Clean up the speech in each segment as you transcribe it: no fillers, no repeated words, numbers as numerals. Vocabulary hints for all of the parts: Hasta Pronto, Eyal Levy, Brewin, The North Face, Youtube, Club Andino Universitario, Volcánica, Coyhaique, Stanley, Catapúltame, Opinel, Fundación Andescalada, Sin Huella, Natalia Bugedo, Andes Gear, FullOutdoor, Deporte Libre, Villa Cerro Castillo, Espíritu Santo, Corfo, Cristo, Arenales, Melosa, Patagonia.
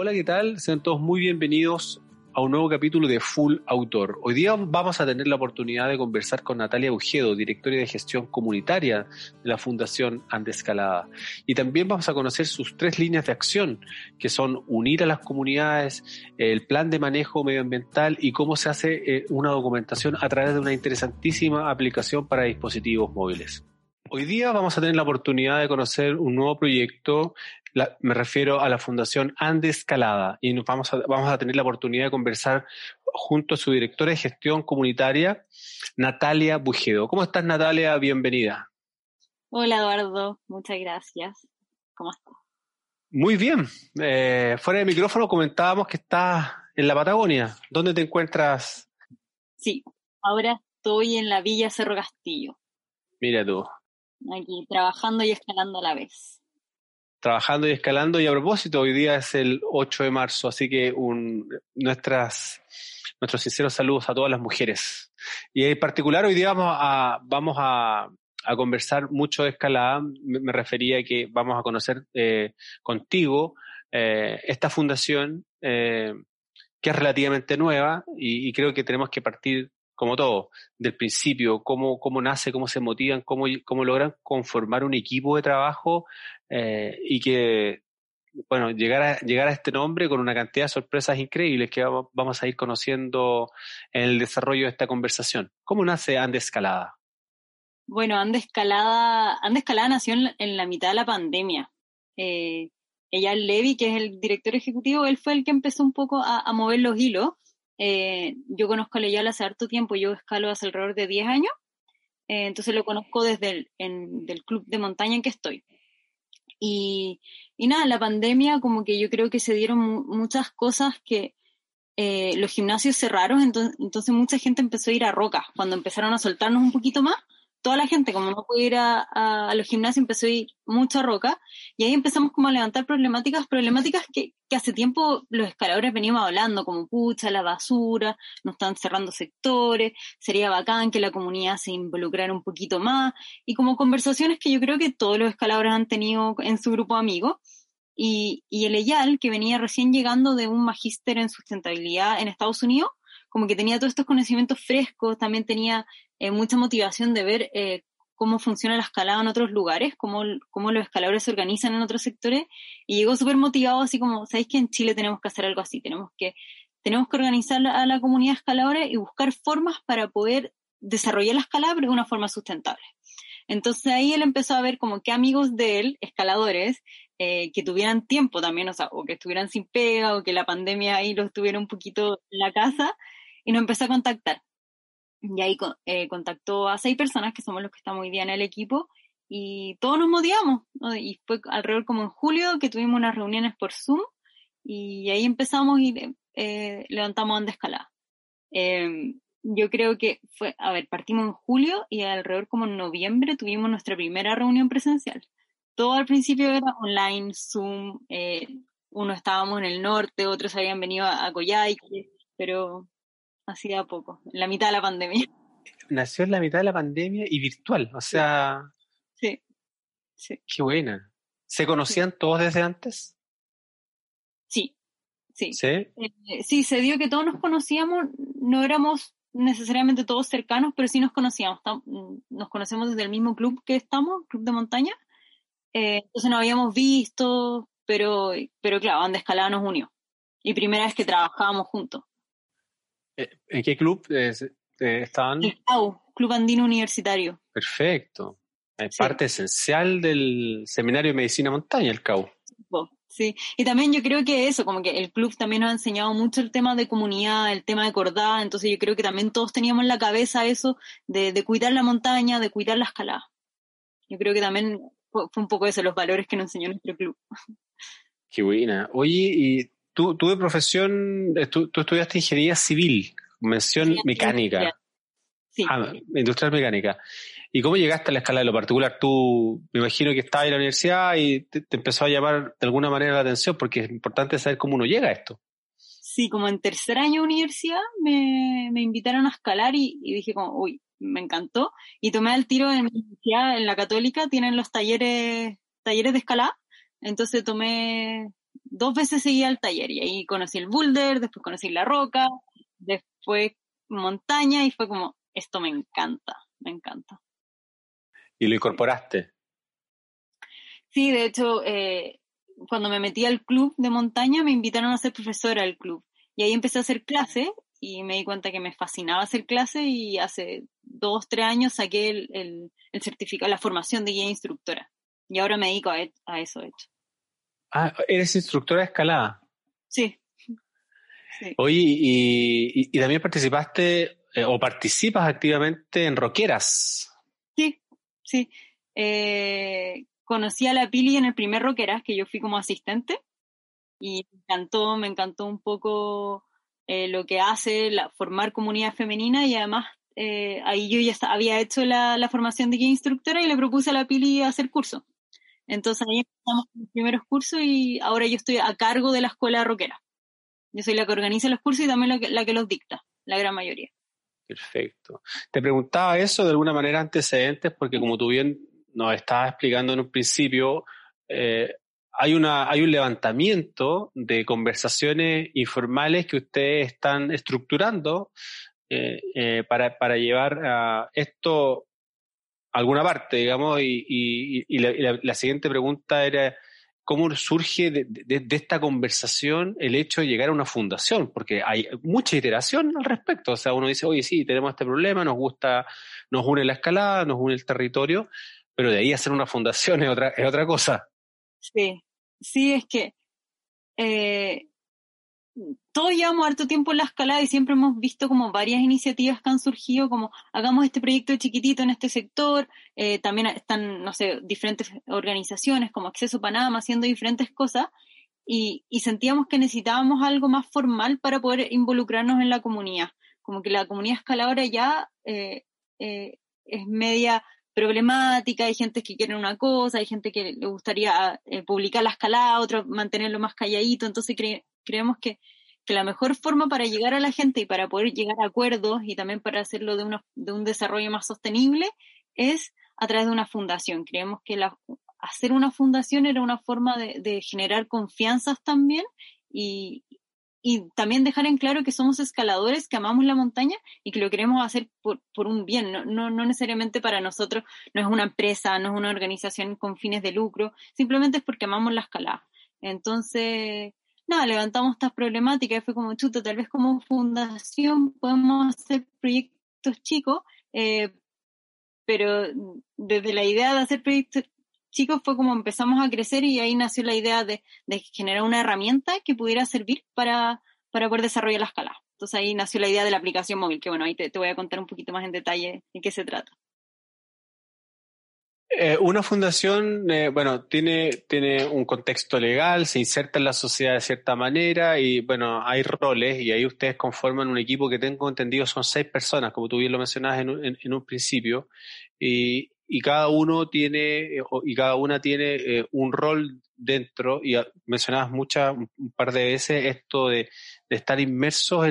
Hola, ¿qué tal? Sean todos muy bienvenidos a un nuevo capítulo de FullOutdoor. Hoy día vamos a tener la oportunidad de conversar con Natalia Bugedo, directora de gestión comunitaria de la Fundación Andescalada. Y también vamos a conocer sus 3 líneas de acción, que son unir a las comunidades, el plan de manejo medioambiental y cómo se hace una documentación a través de una interesantísima aplicación para dispositivos móviles. Hoy día vamos a tener la oportunidad de conocer un nuevo proyecto. Me refiero a la Fundación Andescalada, y vamos a tener la oportunidad de conversar junto a su directora de gestión comunitaria, Natalia Bugedo. ¿Cómo estás, Natalia? Bienvenida. Hola, Eduardo. Muchas gracias. ¿Cómo estás? Muy bien. Fuera de micrófono comentábamos que estás en la Patagonia. ¿Dónde te encuentras? Sí, ahora estoy en la Villa Cerro Castillo. Mira tú. Aquí, trabajando y escalando a la vez. Trabajando y escalando, y a propósito, hoy día es el 8 de marzo, así que nuestros sinceros saludos a todas las mujeres. Y en particular hoy día vamos a conversar mucho de escalada. Me refería a que vamos a conocer contigo esta fundación que es relativamente nueva, y creo que tenemos que partir, como todo, del principio, cómo nace, cómo se motivan, cómo logran conformar un equipo de trabajo y que, bueno, llegar a este nombre con una cantidad de sorpresas increíbles que vamos a ir conociendo en el desarrollo de esta conversación. ¿Cómo nace Andescalada? Bueno, Andescalada nació en la mitad de la pandemia. Eyal Levy, que es el director ejecutivo, él fue el que empezó un poco a mover los hilos. Yo conozco a Eyal hace harto tiempo, yo escalo hace alrededor de 10 años, entonces lo conozco desde del club de montaña en que estoy. Y nada, la pandemia, como que yo creo que se dieron muchas cosas que los gimnasios cerraron, entonces mucha gente empezó a ir a rocas. Cuando empezaron a soltarnos un poquito más, toda la gente, como no podía ir a los gimnasios, empezó a ir mucho a roca, y ahí empezamos como a levantar problemáticas que hace tiempo los escaladores veníamos hablando, como pucha, la basura, nos están cerrando sectores, sería bacán que la comunidad se involucrara un poquito más, y como conversaciones que yo creo que todos los escaladores han tenido en su grupo amigo. Y el Eyal, que venía recién llegando de un magíster en sustentabilidad en Estados Unidos, como que tenía todos estos conocimientos frescos, también tenía mucha motivación de ver cómo funciona la escalada en otros lugares, cómo los escaladores se organizan en otros sectores, y llegó súper motivado, así como, ¿sabéis que en Chile tenemos que hacer algo así? Tenemos que organizar a la comunidad escaladora y buscar formas para poder desarrollar la escalada, pero de una forma sustentable. Entonces ahí él empezó a ver como qué amigos de él, escaladores, que tuvieran tiempo también, o sea, o que estuvieran sin pega, o que la pandemia ahí los tuviera un poquito en la casa, y nos empezó a contactar. Y ahí contactó a 6 personas, que somos los que estamos hoy día en el equipo, y todos nos motivamos, ¿no? Y fue alrededor como en julio que tuvimos unas reuniones por Zoom, y ahí empezamos y levantamos Andescalada. Yo creo que partimos en julio, y alrededor como en noviembre tuvimos nuestra primera reunión presencial. Todo al principio era online, Zoom, unos estábamos en el norte, otros habían venido a Coyhaique, pero así de a poco, en la mitad de la pandemia. Nació en la mitad de la pandemia y virtual, o sea... Sí, sí. Qué buena. ¿Se conocían todos desde antes? Sí, sí. ¿Sí? Sí, se dio que todos nos conocíamos, no éramos necesariamente todos cercanos, pero sí nos conocíamos. Nos conocemos desde el mismo club que estamos, Club de Montaña. Entonces nos habíamos visto, pero claro, Andescalada nos unió. Y primera vez que trabajábamos juntos. ¿En qué club estaban? El CAU, Club Andino Universitario. Perfecto. Es parte esencial del Seminario de Medicina Montaña, el CAU. Sí, y también yo creo que eso, como que el club también nos ha enseñado mucho el tema de comunidad, el tema de cordada, entonces yo creo que también todos teníamos en la cabeza eso de cuidar la montaña, de cuidar la escalada. Yo creo que también fue un poco eso, los valores que nos enseñó nuestro club. Qué buena. Oye, y... Tú de profesión, tú estudiaste ingeniería civil, mención mecánica. Sí. Ah, industrial mecánica. ¿Y cómo llegaste a la escalada de lo particular? Tú, me imagino que estabas en la universidad y te empezó a llamar de alguna manera la atención, porque es importante saber cómo uno llega a esto. Sí, como en tercer año de universidad me invitaron a escalar y dije como, uy, me encantó. Y tomé el tiro en mi universidad, en la Católica, tienen los talleres de escalada. Entonces tomé... dos veces seguí al taller y ahí conocí el boulder, después conocí la roca, después montaña y fue como, esto me encanta, me encanta. ¿Y lo incorporaste? Sí, de hecho, cuando me metí al club de montaña me invitaron a ser profesora del club y ahí empecé a hacer clases y me di cuenta que me fascinaba hacer clases y hace 2-3 años saqué el certificado, la formación de guía instructora y ahora me dedico a eso, de hecho. Ah, ¿eres instructora de escalada? Sí. Sí. Oye, y también participaste o participas activamente en Roqueras. Sí, sí. Conocí a la Pili en el primer Roqueras, que yo fui como asistente, y me encantó un poco lo que hace, formar comunidad femenina, y además ahí yo ya había hecho la formación de guía instructora y le propuse a la Pili hacer curso. Entonces ahí empezamos con los primeros cursos y ahora yo estoy a cargo de la escuela roquera. Yo soy la que organiza los cursos y también la que los dicta, la gran mayoría. Perfecto. Te preguntaba eso de alguna manera antecedentes porque como tú bien nos estabas explicando en un principio, hay un levantamiento de conversaciones informales que ustedes están estructurando para llevar a esto alguna parte, digamos, y la siguiente pregunta era ¿cómo surge de esta conversación el hecho de llegar a una fundación? Porque hay mucha iteración al respecto, o sea, uno dice, oye, sí, tenemos este problema, nos une la escalada, nos une el territorio, pero de ahí hacer una fundación es otra cosa. Sí, sí, es que todos llevamos harto tiempo en la escalada y siempre hemos visto como varias iniciativas que han surgido, como hagamos este proyecto chiquitito en este sector, también están, no sé, diferentes organizaciones como Acceso Panamá haciendo diferentes cosas y sentíamos que necesitábamos algo más formal para poder involucrarnos en la comunidad, como que la comunidad escaladora ya es media problemática, hay gente que quiere una cosa, hay gente que le gustaría publicar la escalada, otros mantenerlo más calladito, entonces creemos que la mejor forma para llegar a la gente y para poder llegar a acuerdos y también para hacerlo de un desarrollo más sostenible es a través de una fundación. Creemos que hacer una fundación era una forma de generar confianzas también y también dejar en claro que somos escaladores, que amamos la montaña y que lo queremos hacer por un bien, no necesariamente para nosotros, no es una empresa, no es una organización con fines de lucro, simplemente es porque amamos la escalada. Entonces nada, levantamos estas problemáticas y fue como, chuta, tal vez como fundación podemos hacer proyectos chicos, pero desde la idea de hacer proyectos chicos fue como empezamos a crecer y ahí nació la idea de generar una herramienta que pudiera servir para poder desarrollar la escalada. Entonces ahí nació la idea de la aplicación móvil, que bueno, ahí te voy a contar un poquito más en detalle de qué se trata. Una fundación, bueno, tiene un contexto legal, se inserta en la sociedad de cierta manera y, bueno, hay roles y ahí ustedes conforman un equipo que tengo entendido son 6 personas, como tú bien lo mencionabas en un principio, y cada uno tiene, y cada una tiene un rol dentro y mencionabas un par de veces esto de estar inmersos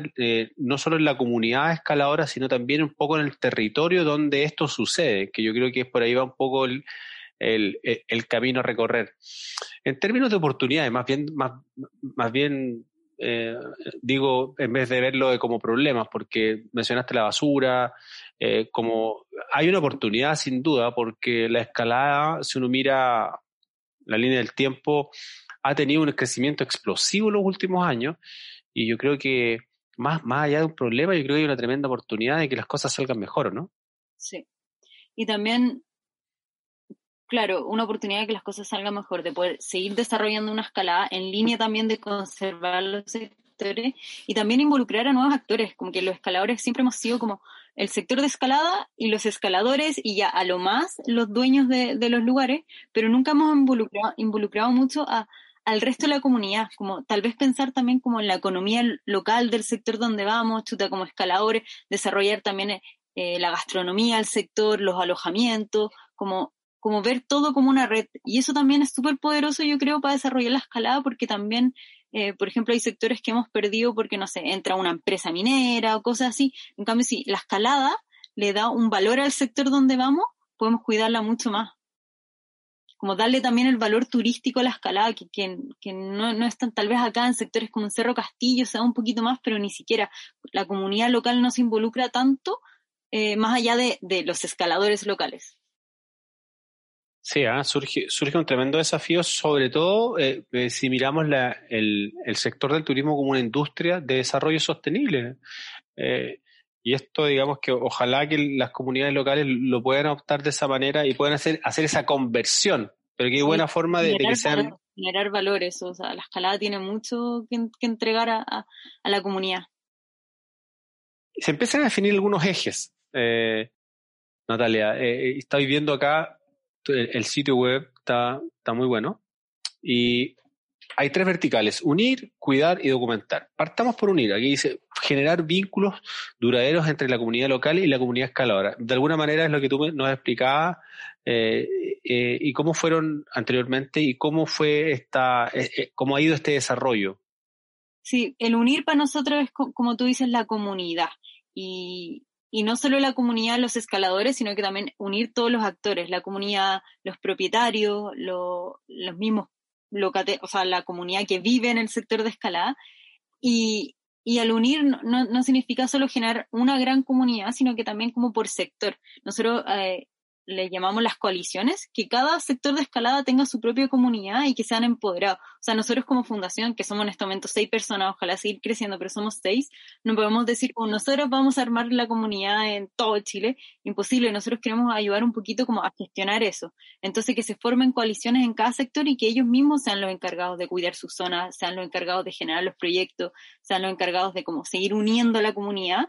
no solo en la comunidad escaladora, sino también un poco en el territorio donde esto sucede, que yo creo que por ahí va un poco el camino a recorrer. En términos de oportunidades, más bien digo, en vez de verlo como problemas, porque mencionaste la basura, como hay una oportunidad sin duda, porque la escalada, si uno mira la línea del tiempo, ha tenido un crecimiento explosivo en los últimos años, y yo creo que más allá de un problema, yo creo que hay una tremenda oportunidad de que las cosas salgan mejor, ¿no? Sí, y también, claro, una oportunidad de que las cosas salgan mejor, de poder seguir desarrollando una escalada en línea también de conservar los sectores y también involucrar a nuevos actores, como que los escaladores siempre hemos sido como el sector de escalada y los escaladores y ya a lo más los dueños de los lugares, pero nunca hemos involucrado mucho al resto de la comunidad, como tal vez pensar también como en la economía local del sector donde vamos, chuta, como escaladores, desarrollar también la gastronomía, el sector, los alojamientos, como ver todo como una red, y eso también es súper poderoso yo creo para desarrollar la escalada porque también, por ejemplo, hay sectores que hemos perdido porque, no sé, entra una empresa minera o cosas así, en cambio si la escalada le da un valor al sector donde vamos, podemos cuidarla mucho más. como darle también el valor turístico a la escalada, que no es tan, tal vez acá en sectores como el Cerro Castillo se da un poquito más, pero ni siquiera la comunidad local no se involucra tanto, más allá de los escaladores locales. Sí, surge un tremendo desafío, sobre todo si miramos el sector del turismo como una industria de desarrollo sostenible. Y esto, digamos, que ojalá que las comunidades locales lo puedan optar de esa manera y puedan hacer esa conversión. Pero qué buena forma de que sean... generar valores, o sea, la escalada tiene mucho que entregar a la comunidad. Se empiezan a definir algunos ejes. Natalia, estoy viendo acá, el sitio web está muy bueno. Y hay 3 verticales: unir, cuidar y documentar. Partamos por unir. Aquí dice generar vínculos duraderos entre la comunidad local y la comunidad escaladora. De alguna manera es lo que tú nos explicabas, y cómo fueron anteriormente y cómo fue cómo ha ido este desarrollo. Sí, el unir para nosotros es, como tú dices, la comunidad. Y no solo la comunidad de los escaladores, sino que también unir todos los actores, la comunidad, los propietarios, los mismos, o sea, la comunidad que vive en el sector de escalada, y al unir no significa solo generar una gran comunidad, sino que también como por sector. Nosotros le llamamos las coaliciones, que cada sector de escalada tenga su propia comunidad y que sean empoderados. O sea, nosotros como fundación, que somos en este momento 6 personas, ojalá seguir creciendo, pero somos 6, no podemos decir, nosotros vamos a armar la comunidad en todo Chile, imposible. Nosotros queremos ayudar un poquito como a gestionar eso. Entonces, que se formen coaliciones en cada sector y que ellos mismos sean los encargados de cuidar sus zonas, sean los encargados de generar los proyectos, sean los encargados de como seguir uniendo a la comunidad,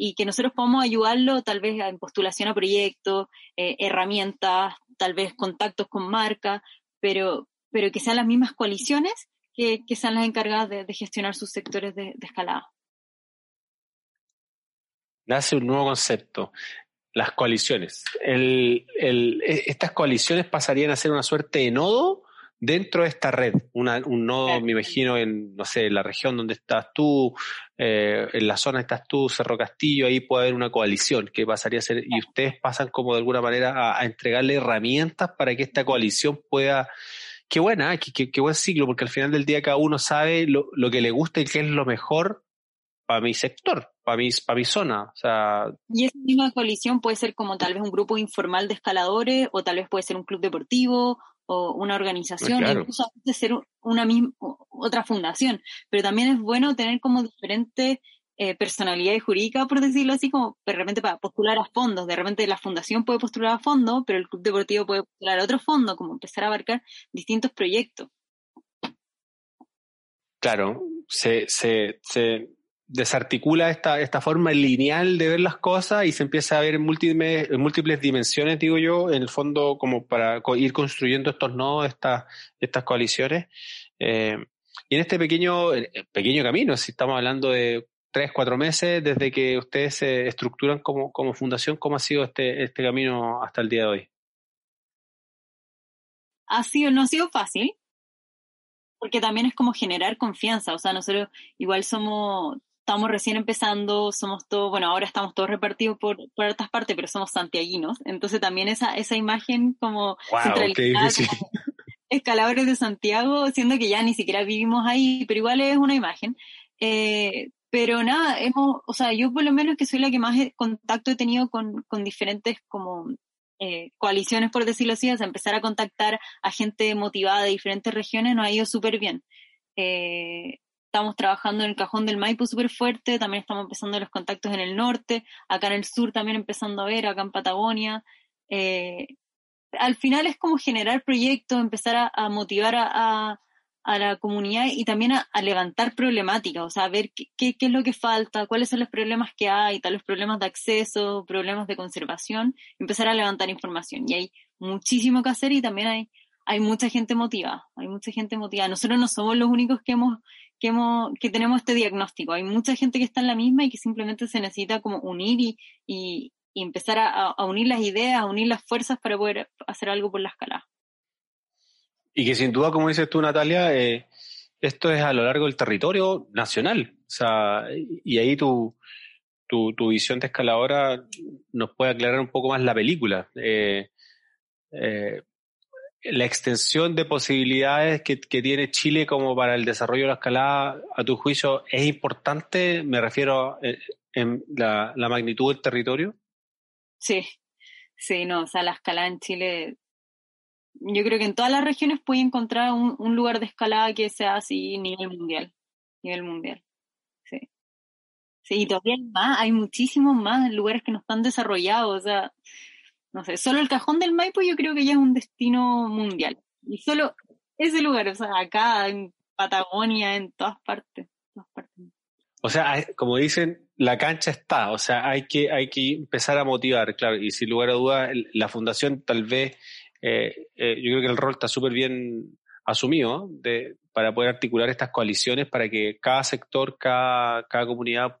y que nosotros podamos ayudarlo tal vez en postulación a proyectos, herramientas, tal vez contactos con marcas, pero que sean las mismas coaliciones que sean las encargadas de gestionar sus sectores de escalada. Nace un nuevo concepto, las coaliciones. Estas coaliciones pasarían a ser una suerte de nodo dentro de esta red, un nodo, me imagino, en, no sé, la región donde estás tú, en la zona estás tú, Cerro Castillo, ahí puede haber una coalición que pasaría a ser, y ustedes pasan como de alguna manera a entregarle herramientas para que esta coalición pueda... Qué buena, qué buen ciclo, porque al final del día cada uno sabe lo que le gusta y qué es lo mejor para mi sector, para mi zona. O sea, y esa misma coalición puede ser como tal vez un grupo informal de escaladores, o tal vez puede ser un club deportivo, o una organización, claro. Incluso a veces ser una misma, otra fundación, pero también es bueno tener como diferentes personalidades jurídicas, por decirlo así, como de repente para postular a fondos, de repente la fundación puede postular a fondos, pero el club deportivo puede postular a otro fondo, como empezar a abarcar distintos proyectos. Claro, se desarticula esta forma lineal de ver las cosas y se empieza a ver en múltiples dimensiones, digo yo, en el fondo, como para ir construyendo estos nodos, estas coaliciones. Y en este pequeño camino, si estamos hablando de 3-4 meses desde que ustedes se estructuran como fundación, ¿cómo ha sido este camino hasta el día de hoy? No ha sido fácil, porque también es como generar confianza. O sea, nosotros igual estamos recién empezando, somos todos, bueno, ahora estamos todos repartidos por otras partes, pero somos santiaguinos, entonces también esa imagen como centralizada, como escaladores de Santiago, siendo que ya ni siquiera vivimos ahí, pero igual es una imagen, pero nada, o sea, yo por lo menos que soy la que más contacto he tenido con diferentes como coaliciones, por decirlo así, o sea, empezar a contactar a gente motivada de diferentes regiones nos ha ido súper bien. Estamos trabajando en el Cajón del Maipo súper fuerte, también estamos empezando los contactos en el norte, acá en el sur también empezando a ver, acá en Patagonia. Al final es como generar proyectos, empezar a motivar a la comunidad y también a levantar problemáticas, o sea, a ver qué es lo que falta, cuáles son los problemas que hay, tal vez problemas de acceso, problemas de conservación, empezar a levantar información. Y hay muchísimo que hacer y también hay mucha gente motivada, Nosotros no somos los únicos que tenemos este diagnóstico. Hay mucha gente que está en la misma y que simplemente se necesita como unir y empezar a unir las ideas, a unir las fuerzas para poder hacer algo por la escalada. Y que sin duda, como dices tú, Natalia, esto es a lo largo del territorio nacional. O sea, y ahí tu visión de escaladora nos puede aclarar un poco más la película. la extensión de posibilidades que tiene Chile como para el desarrollo de la escalada, a tu juicio, ¿es importante? Me refiero a, en la magnitud del territorio. Sí, no, o sea, la escalada en Chile, yo creo que en todas las regiones puede encontrar un lugar de escalada que sea así a nivel mundial, sí. Sí, y todavía hay muchísimos más lugares que no están desarrollados, o sea, no sé, solo el Cajón del Maipo yo creo que ya es un destino mundial, y solo ese lugar, o sea, acá, en Patagonia, en todas partes. O sea, como dicen, la cancha está, o sea, hay que empezar a motivar, claro, y sin lugar a dudas, la fundación tal vez, yo creo que el rol está súper bien asumido para poder articular estas coaliciones para que cada sector, cada comunidad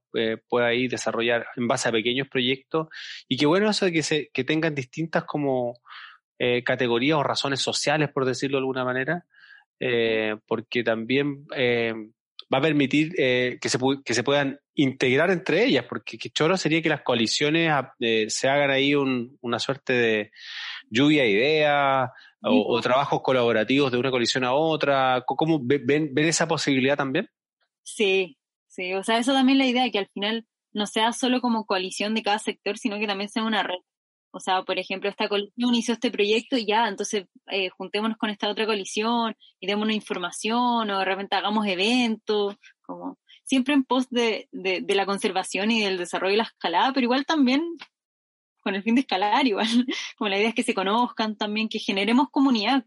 pueda ir desarrollar en base a pequeños proyectos, y qué bueno eso de que tengan distintas como categorías o razones sociales, por decirlo de alguna manera, porque también... va a permitir que se puedan integrar entre ellas, porque qué choro sería que las coaliciones se hagan ahí una suerte de lluvia de ideas o trabajos colaborativos de una coalición a otra. ¿Cómo ven esa posibilidad también? Sí, o sea, eso también es la idea, que al final no sea solo como coalición de cada sector, sino que también sea una red. O sea, por ejemplo, esta coalición inició este proyecto y ya, entonces juntémonos con esta otra coalición y démonos información, o de repente hagamos eventos, como siempre en pos de la conservación y del desarrollo de la escalada, pero igual también con el fin de escalar, igual, como la idea es que se conozcan también, que generemos comunidad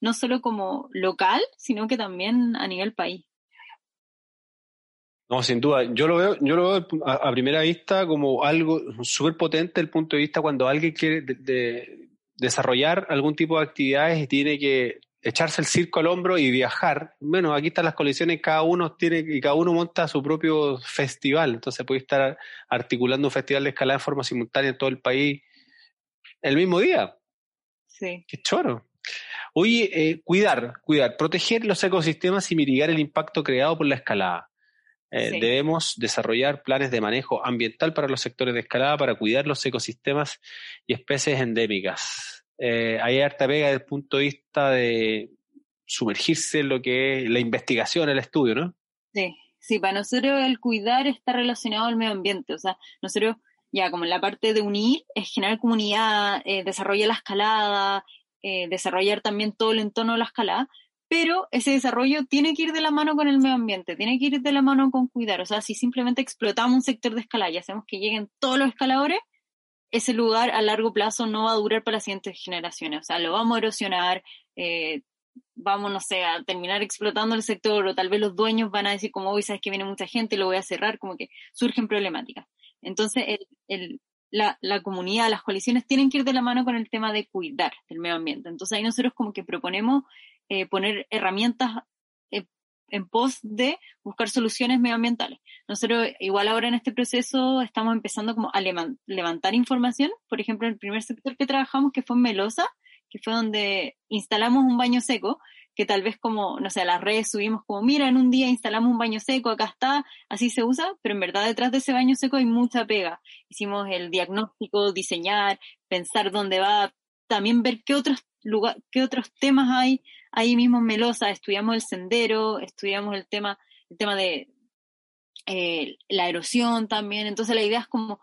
no solo como local, sino que también a nivel país. No, sin duda. Yo lo veo a primera vista como algo súper potente desde el punto de vista cuando alguien quiere desarrollar algún tipo de actividades y tiene que echarse el circo al hombro y viajar. Bueno, aquí están las colecciones, cada uno monta su propio festival. Entonces puede estar articulando un festival de escalada en forma simultánea en todo el país el mismo día. Sí. ¡Qué choro! Oye, cuidar, proteger los ecosistemas y mitigar el impacto creado por la escalada. Sí. Debemos desarrollar planes de manejo ambiental para los sectores de escalada para cuidar los ecosistemas y especies endémicas. Hay harta pega desde el punto de vista de sumergirse en lo que es la investigación, el estudio, ¿no? Sí, para nosotros el cuidar está relacionado al medio ambiente. O sea, nosotros ya como en la parte de unir es generar comunidad, desarrollar la escalada, desarrollar también todo el entorno de la escalada, pero ese desarrollo tiene que ir de la mano con el medio ambiente, tiene que ir de la mano con cuidar. O sea, si simplemente explotamos un sector de escalada y hacemos que lleguen todos los escaladores, ese lugar a largo plazo no va a durar para las siguientes generaciones. O sea, lo vamos a erosionar, vamos, no sé, a terminar explotando el sector, o tal vez los dueños van a decir como, hoy sabes que viene mucha gente, lo voy a cerrar, como que surgen problemáticas. Entonces, la comunidad, las coaliciones tienen que ir de la mano con el tema de cuidar del medio ambiente. Entonces ahí nosotros como que proponemos poner herramientas en pos de buscar soluciones medioambientales. Nosotros igual ahora en este proceso estamos empezando como a levantar información. Por ejemplo, el primer sector que trabajamos, que fue en Melosa, que fue donde instalamos un baño seco, que tal vez como, no sé, a las redes subimos como, mira, en un día instalamos un baño seco, acá está, así se usa, pero en verdad detrás de ese baño seco hay mucha pega. Hicimos el diagnóstico, diseñar, pensar dónde va, también ver qué otros temas hay. Ahí mismo en Melosa estudiamos el sendero, estudiamos el tema de la erosión también. Entonces la idea es como,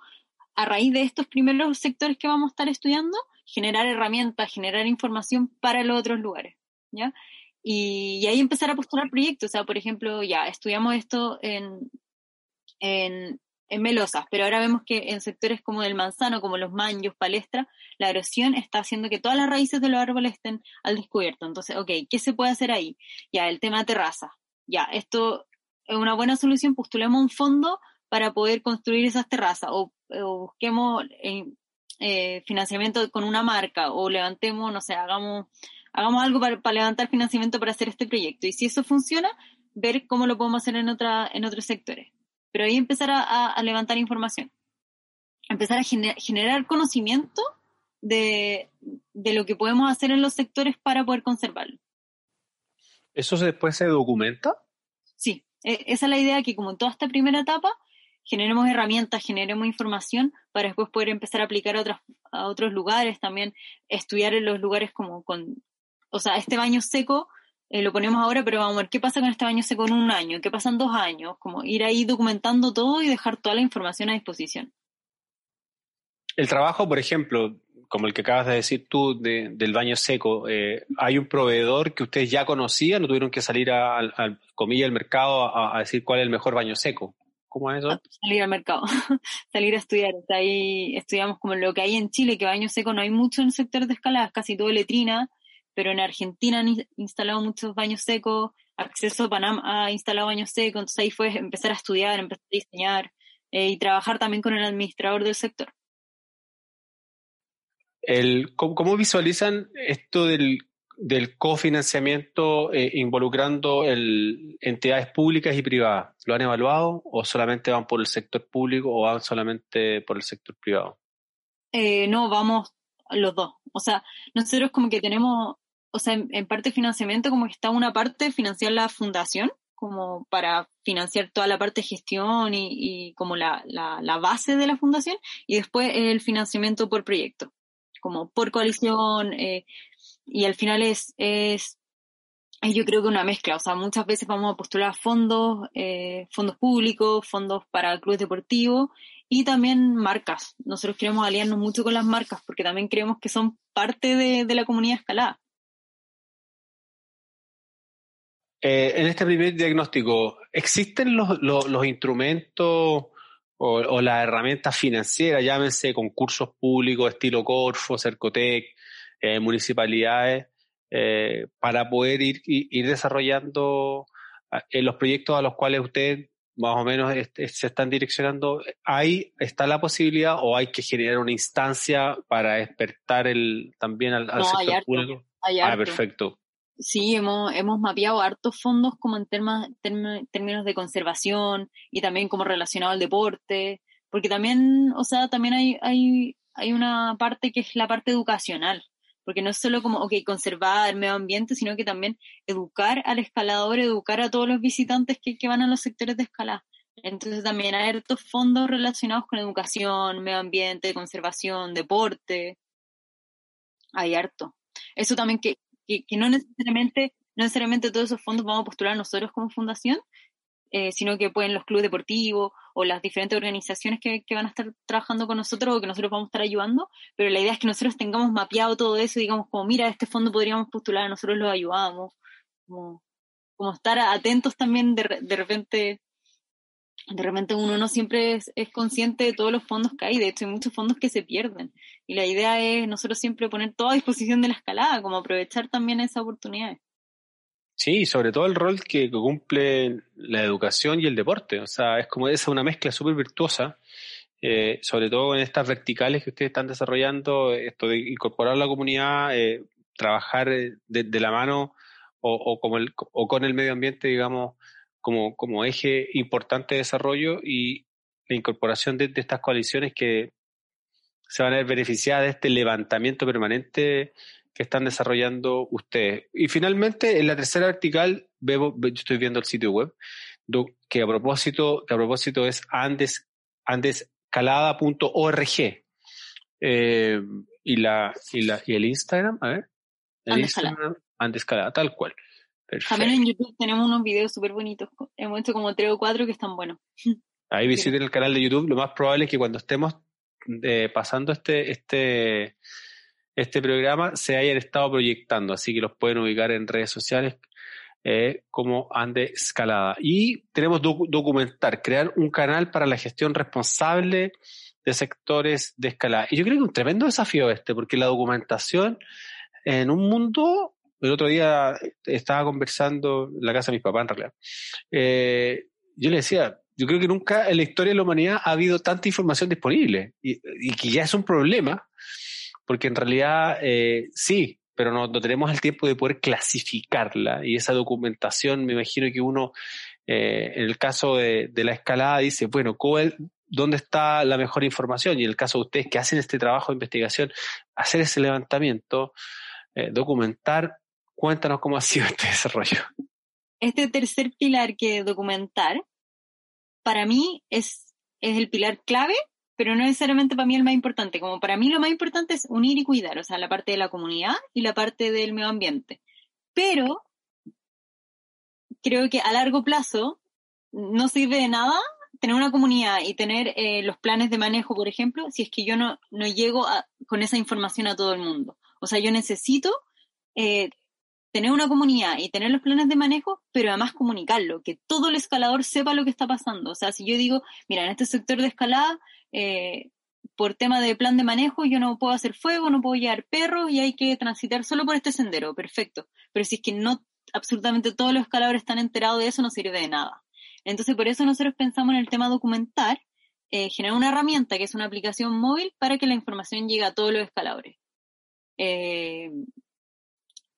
a raíz de estos primeros sectores que vamos a estar estudiando, generar herramientas, generar información para los otros lugares, ¿ya? Y ahí empezar a postular proyectos. O sea, por ejemplo, ya estudiamos esto en Melosa, pero ahora vemos que en sectores como el manzano, como los manjos, palestra, la erosión está haciendo que todas las raíces de los árboles estén al descubierto. Entonces, okay, ¿qué se puede hacer ahí? Ya, el tema de terraza. Ya, esto es una buena solución, postulemos un fondo para poder construir esas terrazas, o busquemos financiamiento con una marca, o levantemos, no sé, hagamos algo para levantar financiamiento para hacer este proyecto. Y si eso funciona, ver cómo lo podemos hacer en otros sectores. Pero ahí empezar a levantar información, empezar a generar conocimiento de lo que podemos hacer en los sectores para poder conservarlo. ¿Eso después se documenta? Sí, esa es la idea, que como en toda esta primera etapa, generemos herramientas, generemos información para después poder empezar a aplicar a otros lugares, también estudiar en los lugares como con o sea, este baño seco lo ponemos ahora, pero vamos a ver qué pasa con este baño seco en un año, qué pasa en 2 años, como ir ahí documentando todo y dejar toda la información a disposición. El trabajo, por ejemplo, como el que acabas de decir tú, del baño seco, ¿hay un proveedor que ustedes ya conocían? ¿No tuvieron que salir al comillas, al mercado a decir cuál es el mejor baño seco? ¿Cómo es eso? Salir al mercado, salir a estudiar. O sea, ahí estudiamos como lo que hay en Chile, que baño seco no hay mucho en el sector de escaladas, casi todo letrina, pero en Argentina han instalado muchos baños secos, Acceso Panamá ha instalado baños secos, entonces ahí fue empezar a estudiar, empezar a diseñar y trabajar también con el administrador del sector. ¿Cómo visualizan esto del cofinanciamiento involucrando entidades públicas y privadas? ¿Lo han evaluado o solamente van por el sector público o van solamente por el sector privado? No, vamos los dos. O sea, nosotros como que tenemos, o sea, en parte financiamiento, como que está una parte financiar la fundación, como para financiar toda la parte de gestión y como la base de la fundación, y después el financiamiento por proyecto, como por coalición, y al final es yo creo que una mezcla, o sea, muchas veces vamos a postular fondos, fondos públicos, fondos para clubes deportivos y también marcas. Nosotros queremos aliarnos mucho con las marcas porque también creemos que son parte de la comunidad escalada. En este primer diagnóstico, ¿existen los instrumentos o las herramientas financieras, llámense concursos públicos estilo Corfo, Cercotec, municipalidades, para poder ir desarrollando los proyectos a los cuales ustedes más o menos se están direccionando? ¿Está la posibilidad o hay que generar una instancia para despertar también al sector público? Perfecto. Sí, hemos mapeado hartos fondos como en términos de conservación y también como relacionado al deporte, porque también, o sea, también hay una parte que es la parte educacional, porque no es solo como, conservar el medio ambiente, sino que también educar al escalador, educar a todos los visitantes que van a los sectores de escalada. Entonces también hay hartos fondos relacionados con educación, medio ambiente, conservación, deporte, hay harto. Eso también que no necesariamente todos esos fondos vamos a postular nosotros como fundación, sino que pueden los clubes deportivos o las diferentes organizaciones que van a estar trabajando con nosotros o que nosotros vamos a estar ayudando, pero la idea es que nosotros tengamos mapeado todo eso y digamos como, mira, este fondo podríamos postular, nosotros lo ayudamos, como estar atentos también de repente uno no siempre es consciente de todos los fondos que hay, de hecho hay muchos fondos que se pierden, y la idea es nosotros siempre poner todo a disposición de la escalada, como aprovechar también esas oportunidades. Sí, sobre todo el rol que cumple la educación y el deporte, o sea, es como esa una mezcla súper virtuosa, sobre todo en estas verticales que ustedes están desarrollando, esto de incorporar a la comunidad, trabajar de la mano o con el medio ambiente, digamos, como eje importante de desarrollo, y la incorporación de estas coaliciones que se van a ver beneficiadas de este levantamiento permanente que están desarrollando ustedes. Y finalmente, en la tercera vertical, yo estoy viendo el sitio web, que a propósito es andescalada.org. Y el Instagram, a ver. Andescalada, tal cual. Perfecto. También en YouTube tenemos unos videos súper bonitos. Hemos hecho como 3 o 4 que están buenos. Ahí visiten el canal de YouTube. Lo más probable es que cuando estemos pasando este programa se hayan estado proyectando. Así que los pueden ubicar en redes sociales como Andescalada. Y tenemos documentar, crear un canal para la gestión responsable de sectores de escalada. Y yo creo que es un tremendo desafío porque la documentación en un mundo... El otro día estaba conversando en la casa de mis papás, en realidad. Yo le decía, yo creo que nunca en la historia de la humanidad ha habido tanta información disponible. Y que ya es un problema, porque en realidad sí, pero no tenemos el tiempo de poder clasificarla. Y esa documentación, me imagino que uno, en el caso de la escalada, dice, bueno, ¿dónde está la mejor información? Y en el caso de ustedes que hacen este trabajo de investigación, hacer ese levantamiento, documentar. Cuéntanos cómo ha sido este desarrollo. Este tercer pilar, que documentar, para mí es el pilar clave, pero no necesariamente para mí el más importante. Como para mí lo más importante es unir y cuidar, o sea, la parte de la comunidad y la parte del medio ambiente. Pero creo que a largo plazo no sirve de nada tener una comunidad y tener los planes de manejo, por ejemplo, si es que yo no llego con esa información a todo el mundo. O sea, yo necesito tener una comunidad y tener los planes de manejo, pero además comunicarlo, que todo el escalador sepa lo que está pasando. O sea, si yo digo, mira, en este sector de escalada, por tema de plan de manejo, yo no puedo hacer fuego, no puedo llevar perros y hay que transitar solo por este sendero, perfecto. Pero si es que no, absolutamente todos los escaladores están enterados de eso, no sirve de nada. Entonces, por eso nosotros pensamos en el tema documentar, generar una herramienta que es una aplicación móvil para que la información llegue a todos los escaladores.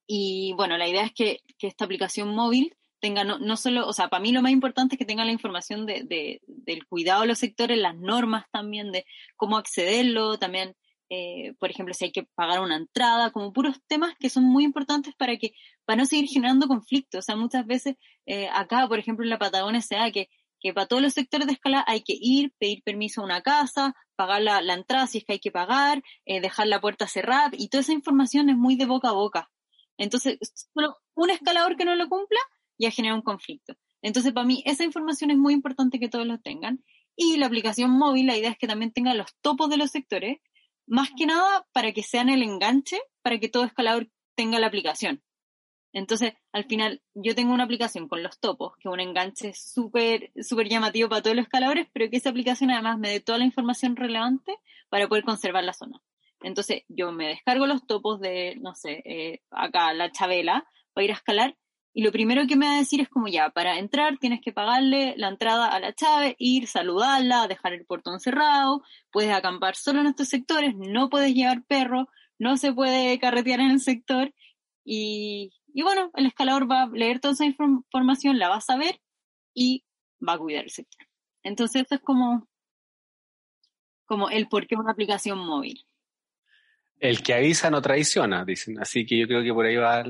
Y bueno, la idea es que esta aplicación móvil tenga no solo, o sea, para mí lo más importante es que tenga la información del cuidado de los sectores, las normas también de cómo accederlo, también, por ejemplo, si hay que pagar una entrada, como puros temas que son muy importantes para no seguir generando conflictos. O sea, muchas veces acá, por ejemplo, en la Patagonia se da que para todos los sectores de escalada hay que ir, pedir permiso a una casa, pagar la entrada si es que hay que pagar, dejar la puerta cerrada, y toda esa información es muy de boca a boca. Entonces, solo un escalador que no lo cumpla ya genera un conflicto. Entonces, para mí, esa información es muy importante que todos lo tengan. Y la aplicación móvil, la idea es que también tenga los topos de los sectores, más que nada para que sean el enganche, para que todo escalador tenga la aplicación. Entonces, al final, yo tengo una aplicación con los topos, que es un enganche súper súper llamativo para todos los escaladores, pero que esa aplicación además me dé toda la información relevante para poder conservar la zona. Entonces, yo me descargo los topos de, no sé, acá la Chavela, para ir a escalar, y lo primero que me va a decir es como ya, para entrar tienes que pagarle la entrada a la Chave, ir, saludarla, dejar el portón cerrado, puedes acampar solo en estos sectores, no puedes llevar perro, no se puede carretear en el sector, y bueno, el escalador va a leer toda esa información, la va a saber, y va a cuidar el sector. Entonces, eso es como el porqué de una aplicación móvil. El que avisa no traiciona, dicen. Así que yo creo que por ahí va.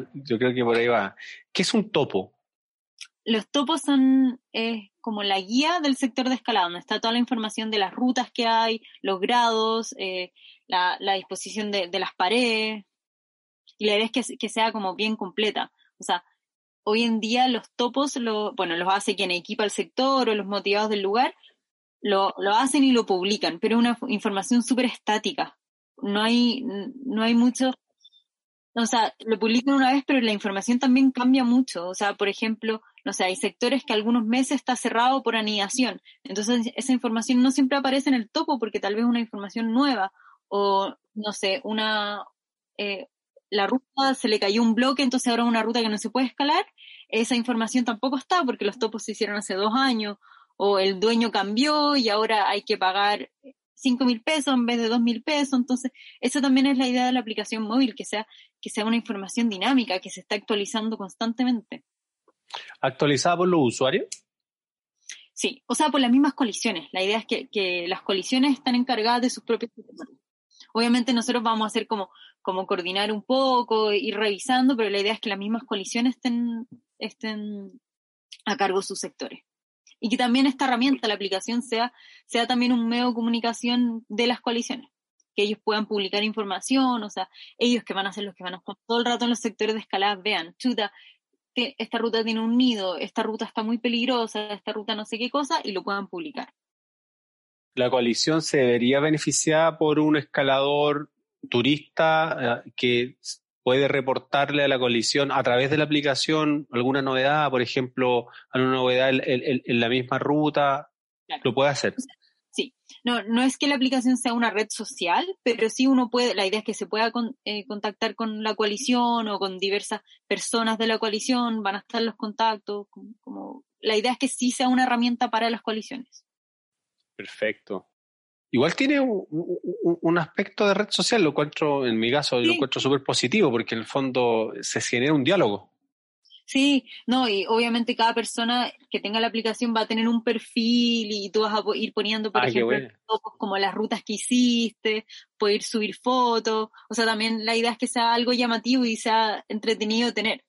¿Qué es un topo? Los topos son como la guía del sector de escalada, donde está toda la información de las rutas que hay, los grados, la disposición de las paredes. Y la idea es que sea como bien completa. O sea, hoy en día los topos, los hace quien equipa el sector o los motivados del lugar, lo hacen y lo publican, pero es una información súper estática. No hay mucho, o sea, lo publican una vez, pero la información también cambia mucho. O sea, por ejemplo, no sé, hay sectores que algunos meses está cerrado por anidación, entonces esa información no siempre aparece en el topo porque tal vez una información nueva, o no sé, la ruta se le cayó un bloque, entonces ahora una ruta que no se puede escalar, esa información tampoco está porque los topos se hicieron hace 2 años, o el dueño cambió y ahora hay que pagar 5.000 pesos en vez de 2.000 pesos, entonces eso también es la idea de la aplicación móvil, que sea una información dinámica, que se está actualizando constantemente. ¿Actualizada por los usuarios? Sí, o sea, por las mismas colisiones. La idea es que las colisiones están encargadas de sus propios sistemas. Obviamente nosotros vamos a hacer como coordinar un poco, ir revisando, pero la idea es que las mismas colisiones estén a cargo de sus sectores. Y que también esta herramienta, la aplicación, sea también un medio de comunicación de las coaliciones. Que ellos puedan publicar información, o sea, ellos que van a ser los que van a estar todo el rato en los sectores de escalada, vean, chuta, esta ruta tiene un nido, esta ruta está muy peligrosa, esta ruta no sé qué cosa, y lo puedan publicar. ¿La coalición se vería beneficiada por un escalador turista que puede reportarle a la coalición a través de la aplicación alguna novedad, por ejemplo, alguna novedad en la misma ruta? Claro. ¿Lo puede hacer? Sí. No es que la aplicación sea una red social, pero sí uno puede, la idea es que se pueda contactar con la coalición o con diversas personas de la coalición, van a estar los contactos, la idea es que sí sea una herramienta para las coaliciones. Perfecto. Igual tiene un aspecto de red social, lo encuentro, en mi caso, sí. Lo encuentro súper positivo, porque en el fondo se genera un diálogo. Sí, no, y obviamente cada persona que tenga la aplicación va a tener un perfil y tú vas a ir poniendo, por ejemplo, como las rutas que hiciste, poder subir fotos, o sea, también la idea es que sea algo llamativo y sea entretenido tener.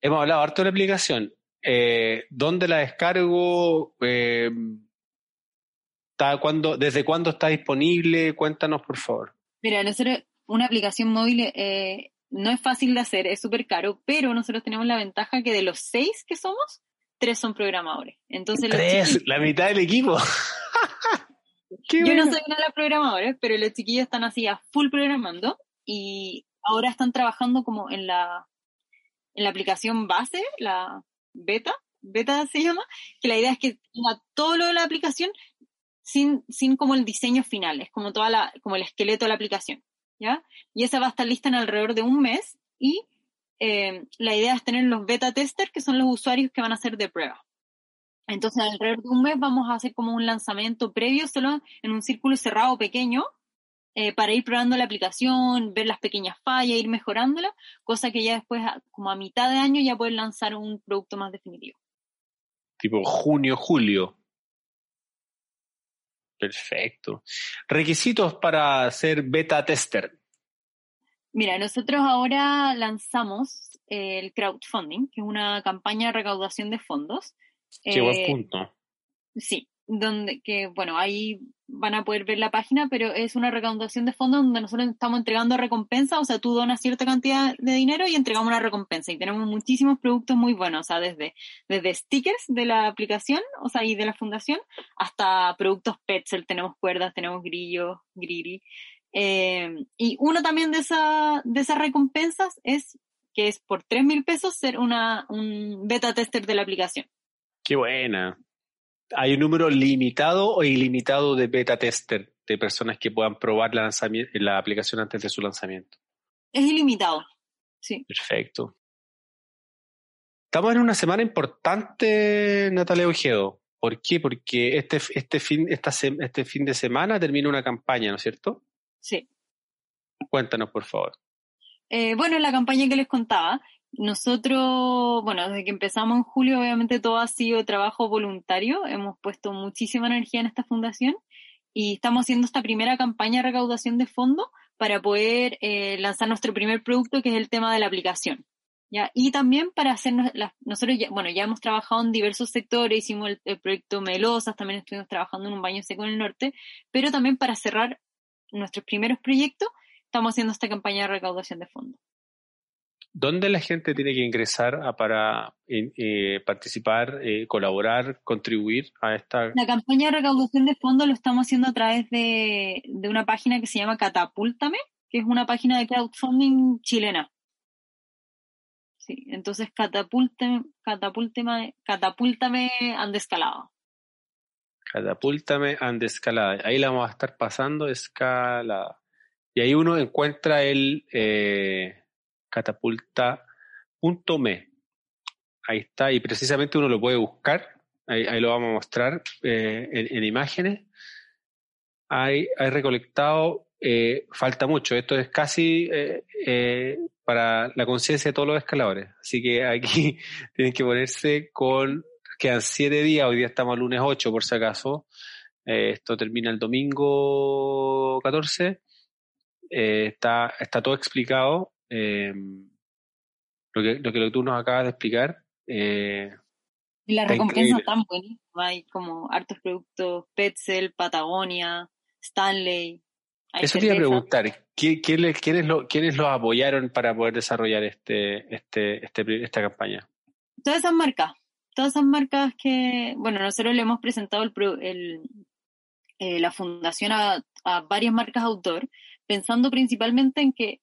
Hemos hablado harto de la aplicación. ¿Dónde la descargo? ¿Desde cuándo está disponible? Cuéntanos, por favor. Mira, nosotros una aplicación móvil no es fácil de hacer, es súper caro, pero nosotros tenemos la ventaja que de los 6 que somos, 3 son programadores. Entonces, 3, la mitad del equipo. Yo no soy una de las programadoras, pero los chiquillos están así a full programando y ahora están trabajando como en la aplicación base, la beta se llama, que la idea es que tenga todo lo de la aplicación sin como el diseño final, es como como el esqueleto de la aplicación, ¿ya? Y esa va a estar lista en alrededor de un mes y la idea es tener los beta testers, que son los usuarios que van a hacer de prueba. Entonces, alrededor de un mes vamos a hacer como un lanzamiento previo, solo en un círculo cerrado pequeño, para ir probando la aplicación, ver las pequeñas fallas, ir mejorándola, cosa que ya después, como a mitad de año, ya puedes lanzar un producto más definitivo. Tipo junio, julio. Perfecto. ¿Requisitos para ser beta tester? Mira, nosotros ahora lanzamos el crowdfunding, que es una campaña de recaudación de fondos. Qué buen punto. Sí, ahí van a poder ver la página, pero es una recaudación de fondos donde nosotros estamos entregando recompensas, o sea, tú donas cierta cantidad de dinero y entregamos una recompensa, y tenemos muchísimos productos muy buenos, o sea, desde stickers de la aplicación, o sea, y de la fundación, hasta productos Petzl, tenemos cuerdas, tenemos grillos, griri, y uno también de esas recompensas es que es por $3,000 ser un beta tester de la aplicación. ¡Qué buena! ¿Hay un número limitado o ilimitado de beta tester, de personas que puedan probar la aplicación antes de su lanzamiento? Es ilimitado, sí. Perfecto. Estamos en una semana importante, Natalia Bugedo. ¿Por qué? Porque este fin de semana termina una campaña, ¿no es cierto? Sí. Cuéntanos, por favor. La campaña que les contaba... Nosotros, desde que empezamos en julio, obviamente todo ha sido trabajo voluntario, hemos puesto muchísima energía en esta fundación y estamos haciendo esta primera campaña de recaudación de fondos para poder lanzar nuestro primer producto, que es el tema de la aplicación, ¿ya? Y también para hacernos, ya hemos trabajado en diversos sectores, hicimos el proyecto Melosa, también estuvimos trabajando en un baño seco en el norte, pero también para cerrar nuestros primeros proyectos, estamos haciendo esta campaña de recaudación de fondos. ¿Dónde la gente tiene que ingresar para participar, colaborar, contribuir a esta...? La campaña de recaudación de fondos lo estamos haciendo a través de una página que se llama Catapúltame, que es una página de crowdfunding chilena. Sí, entonces Catapúltame Andescalada. Catapúltame Andescalada. Ahí la vamos a estar pasando, escalada. Y ahí uno encuentra el... catapulta.me. Ahí está, y precisamente uno lo puede buscar, ahí lo vamos a mostrar en imágenes. Hay recolectado, falta mucho, esto es casi para la conciencia de todos los escaladores, así que aquí tienen que ponerse quedan 7 días, hoy día estamos lunes 8 por si acaso, esto termina el domingo 14, está todo explicado. Lo que tú nos acabas de explicar. Y las recompensas están buenísimas. Hay como hartos productos: Petzl, Patagonia, Stanley. Eso te iba a preguntar: ¿quiénes los apoyaron para poder desarrollar esta campaña? Todas esas marcas que, nosotros le hemos presentado la fundación a varias marcas outdoor, pensando principalmente en que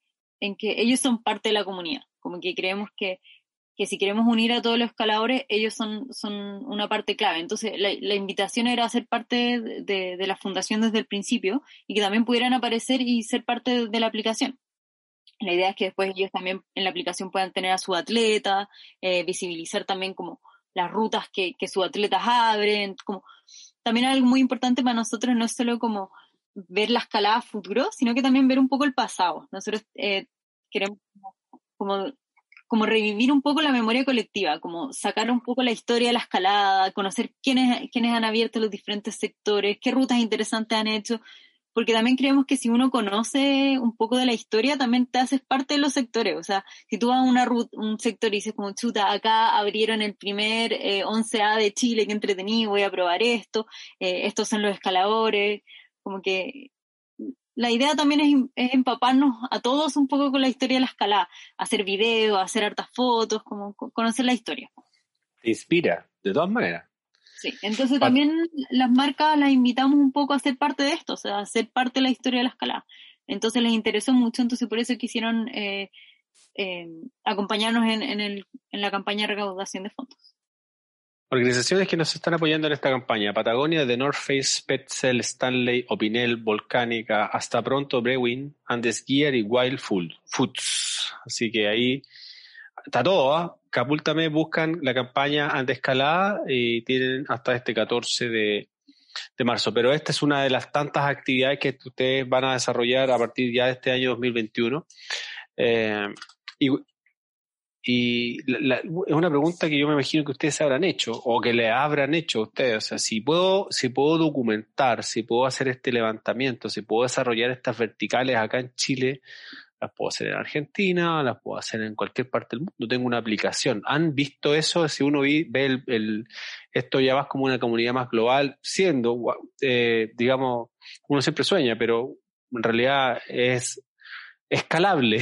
ellos son parte de la comunidad, como que creemos que si queremos unir a todos los escaladores, ellos son una parte clave. Entonces la invitación era ser parte de la fundación desde el principio y que también pudieran aparecer y ser parte de la aplicación. La idea es que después ellos también en la aplicación puedan tener a su atleta, visibilizar también como las rutas que sus atletas abren. También algo muy importante para nosotros no es solo como... ver la escalada futuro, sino que también ver un poco el pasado. Nosotros queremos como revivir un poco la memoria colectiva, como sacar un poco la historia de la escalada, conocer quiénes han abierto los diferentes sectores, qué rutas interesantes han hecho, porque también creemos que si uno conoce un poco de la historia, también te haces parte de los sectores. O sea, si tú vas a una ruta, un sector y dices como, chuta, acá abrieron el primer 11A de Chile, qué entretenido, voy a probar esto, estos son los escaladores, como que... La idea también es empaparnos a todos un poco con la historia de la escalada, hacer videos, hacer hartas fotos, como conocer la historia. Te inspira, de todas maneras. Sí, entonces también las marcas las invitamos un poco a ser parte de esto, o sea, a ser parte de la historia de la escalada. Entonces les interesó mucho, entonces por eso quisieron acompañarnos en la campaña de recaudación de fondos. Organizaciones que nos están apoyando en esta campaña: Patagonia, The North Face, Petzl, Stanley, Opinel, Volcánica, Hasta Pronto, Brewin, Andes Gear y Wild Food Foods. Así que ahí está todo, ¿eh? Catapúltame, buscan la campaña Andescalada y tienen hasta este 14 de marzo. Pero esta es una de las tantas actividades que ustedes van a desarrollar a partir ya de este año 2021. Y es una pregunta que yo me imagino que ustedes habrán hecho, o que le habrán hecho a ustedes. O sea, si puedo documentar, si puedo hacer este levantamiento, si puedo desarrollar estas verticales acá en Chile, las puedo hacer en Argentina, las puedo hacer en cualquier parte del mundo. Tengo una aplicación. ¿Han visto eso? Si uno ve esto ya más como una comunidad más global, siendo, digamos, uno siempre sueña, pero en realidad es escalable.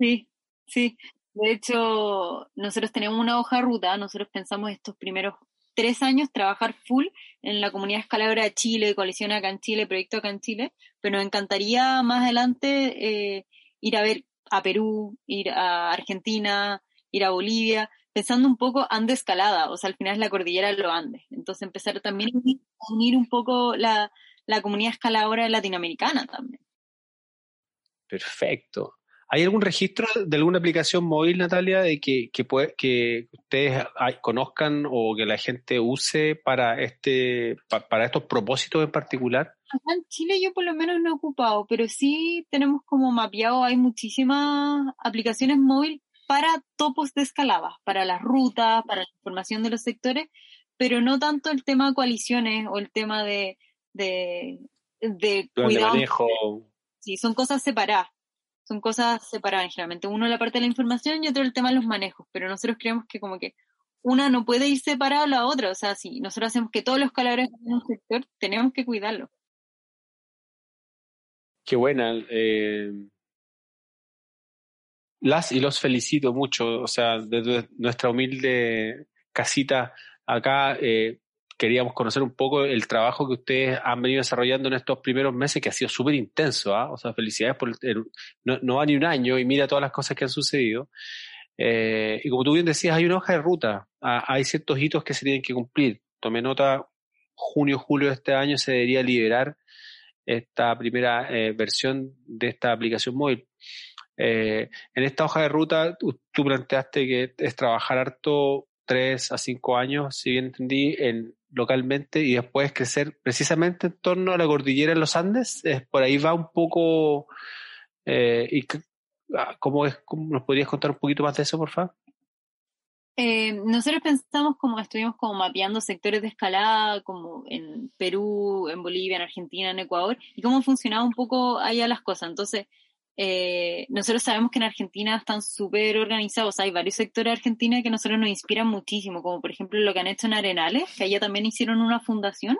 Sí, sí. De hecho, nosotros tenemos una hoja de ruta. Nosotros pensamos estos primeros 3 años trabajar full en la comunidad escaladora de Chile, coalición acá en Chile, proyecto acá en Chile, pero nos encantaría más adelante ir a ver a Perú, ir a Argentina, ir a Bolivia, pensando un poco Andescalada, o sea, al final es la cordillera de los Andes. Entonces empezar también a unir un poco la comunidad escaladora latinoamericana también. Perfecto. ¿Hay algún registro de alguna aplicación móvil, Natalia, de que ustedes conozcan o que la gente use para estos propósitos en particular? Acá en Chile yo por lo menos no he ocupado, pero sí tenemos como mapeado, hay muchísimas aplicaciones móviles para topos de escalada, para las rutas, para la información de los sectores, pero no tanto el tema de coaliciones o el tema de cuidado. Sí, son cosas separadas. Son cosas separadas, generalmente. Uno la parte de la información y otro el tema de los manejos. Pero nosotros creemos que como que una no puede ir separada a la otra. O sea, si nosotros hacemos que todos los escaladores en un sector, tenemos que cuidarlo. Qué buena. Las y los felicito mucho. O sea, desde nuestra humilde casita acá... Queríamos conocer un poco el trabajo que ustedes han venido desarrollando en estos primeros meses, que ha sido súper intenso, ¿eh? O sea, felicidades por no va ni un año y mira todas las cosas que han sucedido. Y como tú bien decías, hay una hoja de ruta, hay ciertos hitos que se tienen que cumplir. Tomé nota, junio, julio de este año se debería liberar esta primera versión de esta aplicación móvil. En esta hoja de ruta tú planteaste que es trabajar harto 3 a 5 años, si bien entendí, localmente, y después crecer precisamente en torno a la cordillera en los Andes. Por ahí va un poco. ¿Cómo nos podrías contar un poquito más de eso, por favor? Nosotros pensamos, como estuvimos como mapeando sectores de escalada, como en Perú, en Bolivia, en Argentina, en Ecuador, y cómo funcionaba un poco allá las cosas. Entonces, nosotros sabemos que en Argentina están súper organizados, hay varios sectores de Argentina que nosotros nos inspiran muchísimo, como por ejemplo lo que han hecho en Arenales, que allá también hicieron una fundación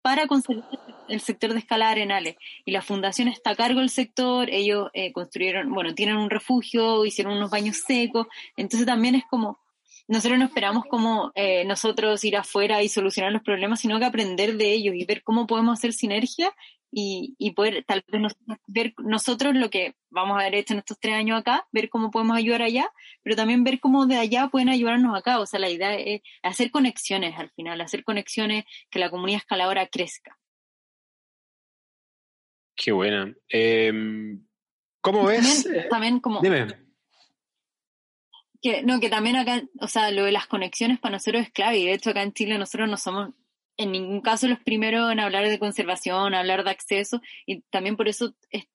para conservar el sector de escalada Arenales, y la fundación está a cargo del sector. Ellos construyeron, tienen un refugio, hicieron unos baños secos. Entonces también es como, nosotros no esperamos como nosotros ir afuera y solucionar los problemas, sino que aprender de ellos y ver cómo podemos hacer sinergia y poder tal vez ver nosotros lo que vamos a haber hecho en estos 3 años acá, ver cómo podemos ayudar allá, pero también ver cómo de allá pueden ayudarnos acá. O sea, la idea es hacer conexiones al final, hacer conexiones, que la comunidad escaladora crezca. Qué buena. ¿Cómo ves? También como... Dime. Que también acá, o sea, lo de las conexiones para nosotros es clave, y de hecho acá en Chile nosotros no somos en ningún caso los primeros en hablar de conservación, hablar de acceso, y también por eso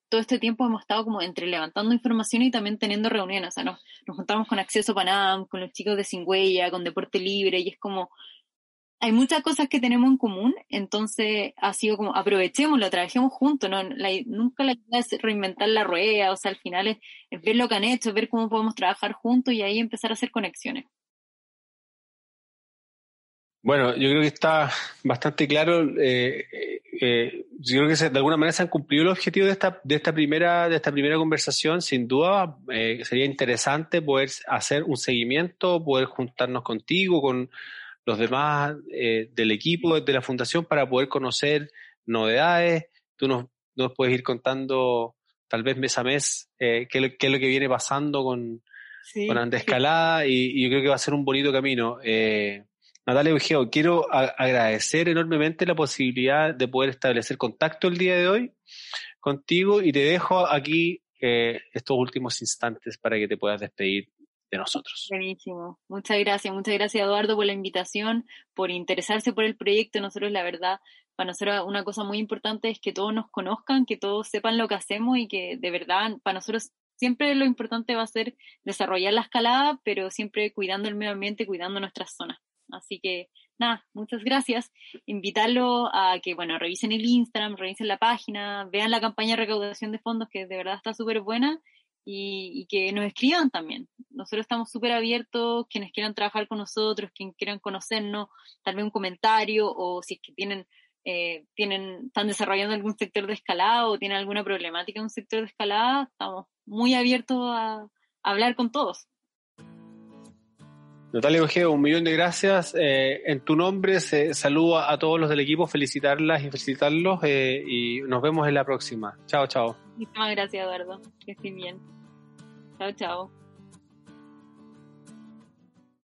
todo este tiempo hemos estado como entre levantando información y también teniendo reuniones. O sea, nos juntamos con Acceso Panamá, con los chicos de Sin Huella, con Deporte Libre, y es como hay muchas cosas que tenemos en común, entonces ha sido como, aprovechémoslo, trabajemos juntos, ¿no? Nunca la idea es reinventar la rueda, o sea, al final es ver lo que han hecho, ver cómo podemos trabajar juntos y ahí empezar a hacer conexiones. Bueno, yo creo que está bastante claro, yo creo que de alguna manera se han cumplido los objetivos de esta primera conversación. Sin duda sería interesante poder hacer un seguimiento, poder juntarnos contigo, con los demás del equipo de la Fundación para poder conocer novedades. Tú nos puedes ir contando tal vez mes a mes qué es lo que viene pasando con Andescalada, y yo creo que va a ser un bonito camino. Natalia Bugedo, quiero agradecer enormemente la posibilidad de poder establecer contacto el día de hoy contigo, y te dejo aquí estos últimos instantes para que te puedas despedir de nosotros. Buenísimo. Muchas gracias Eduardo por la invitación, por interesarse por el proyecto. Nosotros, la verdad, para nosotros una cosa muy importante es que todos nos conozcan, que todos sepan lo que hacemos, y que de verdad para nosotros siempre lo importante va a ser desarrollar la escalada, pero siempre cuidando el medio ambiente, cuidando nuestras zonas. Así que, nada, muchas gracias. Invitarlo a que, bueno, revisen el Instagram, revisen la página, vean la campaña de recaudación de fondos, que de verdad está súper buena, y que nos escriban también. Nosotros estamos súper abiertos, quienes quieran trabajar con nosotros, quienes quieran conocernos, tal vez un comentario, o si es que están desarrollando algún sector de escalada o tienen alguna problemática en un sector de escalada, estamos muy abiertos a hablar con todos. Natalia Bugedo, 1 millón de gracias. En tu nombre se saluda a todos los del equipo, felicitarlas y felicitarlos, y nos vemos en la próxima. Chao, chao. Muchísimas gracias, Eduardo. Que estén bien. Chao, chao.